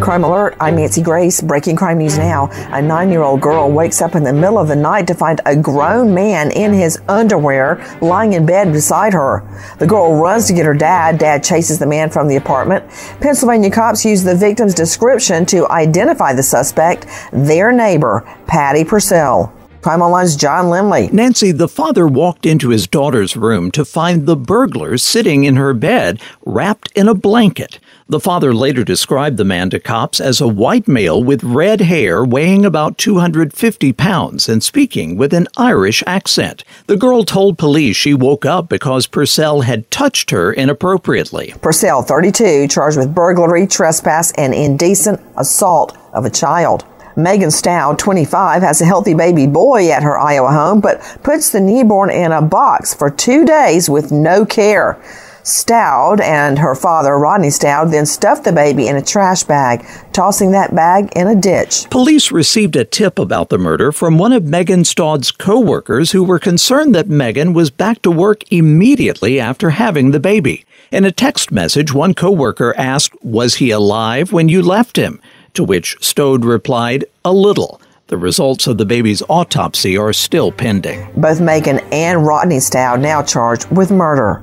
Crime Alert, I'm Nancy Grace. Breaking crime news now. A 9-year-old girl wakes up in the middle of the night to find a grown man in his underwear lying in bed beside her. The girl runs to get her dad. Dad chases the man from the apartment. Pennsylvania cops use the victim's description to identify the suspect, their neighbor, Patty Purcell. Crime Online's John Lindley. Nancy, the father walked into his daughter's room to find the burglar sitting in her bed, wrapped in a blanket. The father later described the man to cops as a white male with red hair weighing about 250 pounds and speaking with an Irish accent. The girl told police she woke up because Purcell had touched her inappropriately. Purcell, 32, charged with burglary, trespass, and indecent assault of a child. Megan Stow, 25, has a healthy baby boy at her Iowa home, but puts the newborn in a box for 2 days with no care. Stow and her father, Rodney Stow, then stuffed the baby in a trash bag, tossing that bag in a ditch. Police received a tip about the murder from one of Megan Stow's co-workers who were concerned that Megan was back to work immediately after having the baby. In a text message, one co-worker asked, "Was he alive when you left him?" To which Stow replied, "A little." The results of the baby's autopsy are still pending. Both Megan and Rodney Stow now charged with murder.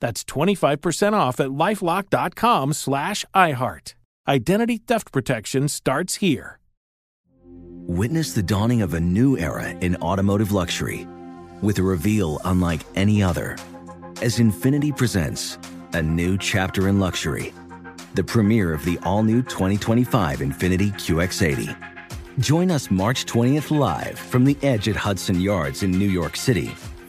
That's 25% off at LifeLock.com/iHeart. Identity theft protection starts here. Witness the dawning of a new era in automotive luxury with a reveal unlike any other as Infiniti presents a new chapter in luxury. The premiere of the all-new 2025 Infiniti QX80. Join us March 20th live from the Edge at Hudson Yards in New York City,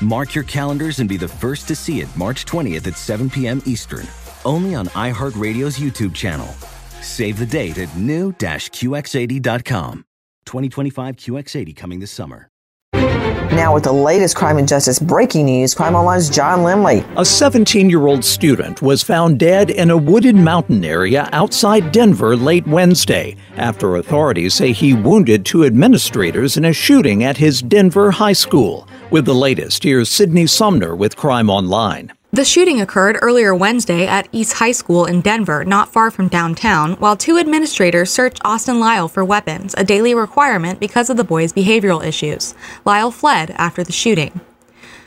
Mark your calendars and be the first to see it March 20th at 7 p.m. Eastern, only on iHeartRadio's YouTube channel. Save the date at new-qx80.com. 2025 QX80 coming this summer. Now with the latest crime and justice breaking news, Crime Online's John Lindley. A 17-year-old student was found dead in a wooded mountain area outside Denver late Wednesday after authorities say he wounded 2 administrators in a shooting at his Denver high school. With the latest, here's Sydney Sumner with Crime Online. The shooting occurred earlier Wednesday at East High School in Denver, not far from downtown, while 2 administrators searched Austin Lyle for weapons, a daily requirement because of the boy's behavioral issues. Lyle fled after the shooting.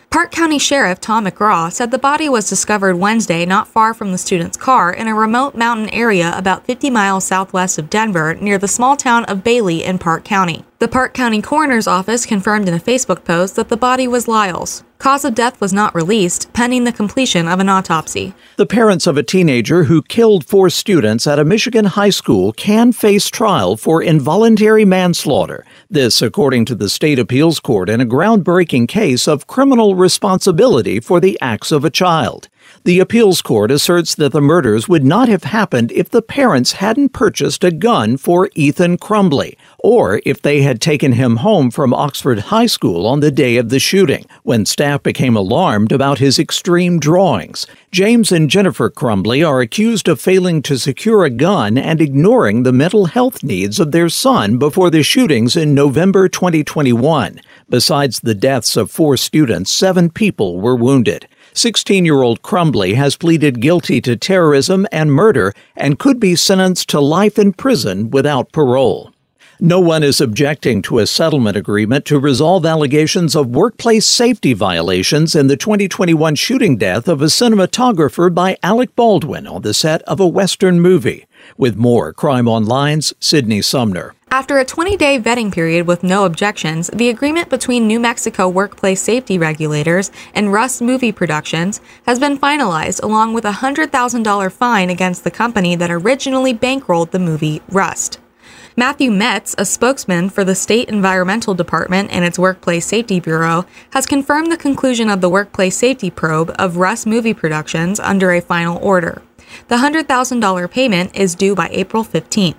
Park County Sheriff Tom McGraw said the body was discovered Wednesday not far from the student's car in a remote mountain area about 50 miles southwest of Denver, near the small town of Bailey in Park County. The Park County Coroner's Office confirmed in a Facebook post that the body was Lyle's. Cause of death was not released, pending the completion of an autopsy. The parents of a teenager who killed four students at a Michigan high school can face trial for involuntary manslaughter. This, according to the state appeals court, in a groundbreaking case of criminal responsibility for the acts of a child. The appeals court asserts that the murders would not have happened if the parents hadn't purchased a gun for Ethan Crumbley, or if they had taken him home from Oxford High School on the day of the shooting, when staff became alarmed about his extreme drawings. James and Jennifer Crumbley are accused of failing to secure a gun and ignoring the mental health needs of their son before the shootings in November 2021. Besides the deaths of four students, seven people were wounded. 16-year-old Crumbley has pleaded guilty to terrorism and murder and could be sentenced to life in prison without parole. No one is objecting to a settlement agreement to resolve allegations of workplace safety violations in the 2021 shooting death of a cinematographer by Alec Baldwin on the set of a Western movie. With more, Crime Online's Sydney Sumner. After a 20-day vetting period with no objections, the agreement between New Mexico workplace safety regulators and Rust Movie Productions has been finalized, along with a $100,000 fine against the company that originally bankrolled the movie Rust. Matthew Metz, a spokesman for the State Environmental Department and its Workplace Safety Bureau, has confirmed the conclusion of the workplace safety probe of Rust Movie Productions under a final order. The $100,000 payment is due by April 15th.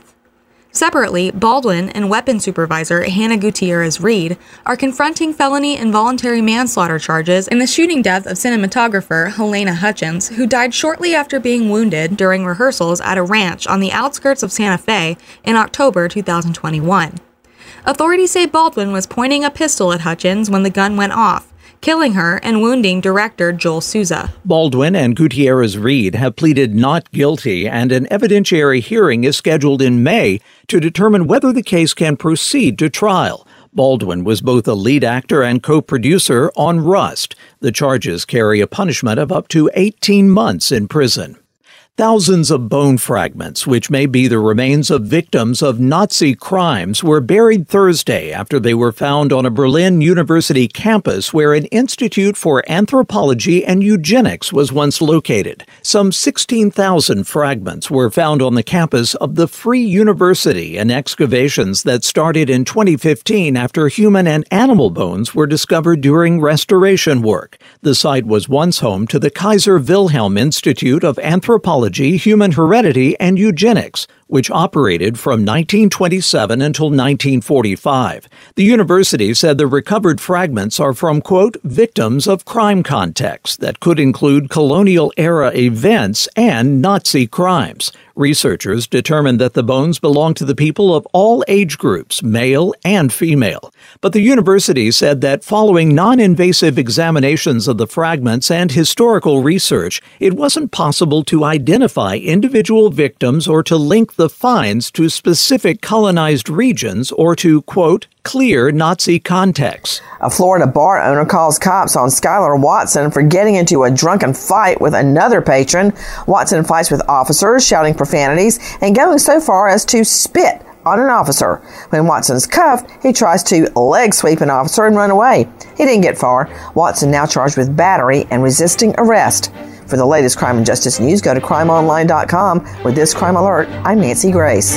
Separately, Baldwin and weapons supervisor Hannah Gutierrez-Reed are confronting felony involuntary manslaughter charges in the shooting death of cinematographer Halyna Hutchins, who died shortly after being wounded during rehearsals at a ranch on the outskirts of Santa Fe in October 2021. Authorities say Baldwin was pointing a pistol at Hutchins when the gun went off, killing her and wounding director Joel Souza. Baldwin and Gutierrez-Reed have pleaded not guilty, and an evidentiary hearing is scheduled in May to determine whether the case can proceed to trial. Baldwin was both a lead actor and co-producer on Rust. The charges carry a punishment of up to 18 months in prison. Thousands of bone fragments, which may be the remains of victims of Nazi crimes, were buried Thursday after they were found on a Berlin university campus where an institute for anthropology and eugenics was once located. Some 16,000 fragments were found on the campus of the Free University in excavations that started in 2015 after human and animal bones were discovered during restoration work. The site was once home to the Kaiser Wilhelm Institute of Anthropology, Human Heredity, and Eugenics, which operated from 1927 until 1945. The university said the recovered fragments are from, quote, victims of crime contexts that could include colonial-era events and Nazi crimes. Researchers determined that the bones belonged to the people of all age groups, male and female. But the university said that following non-invasive examinations of the fragments and historical research, it wasn't possible to identify individual victims or to link the finds to specific colonized regions or to, quote, clear Nazi contexts. A Florida bar owner calls cops on Skylar Watson for getting into a drunken fight with another patron. Watson fights with officers, shouting profanities and going so far as to spit on an officer. When Watson's cuffed, he tries to leg sweep an officer and run away. He didn't get far. Watson now charged with battery and resisting arrest. For the latest crime and justice news, go to crimeonline.com. With this Crime Alert, I'm Nancy Grace.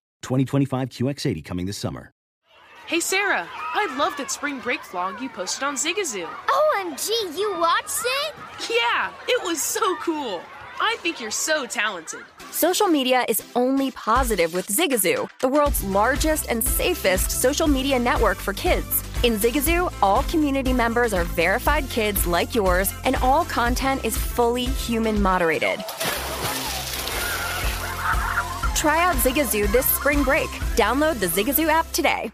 2025 QX80 coming this summer. Hey, Sarah, I loved that spring break vlog you posted on Zigazoo. OMG, you watched it? Yeah, it was so cool. I think you're so talented. Social media is only positive with Zigazoo, the world's largest and safest social media network for kids. In Zigazoo, all community members are verified kids like yours, and all content is fully human moderated. Try out Zigazoo this spring break. Download the Zigazoo app today.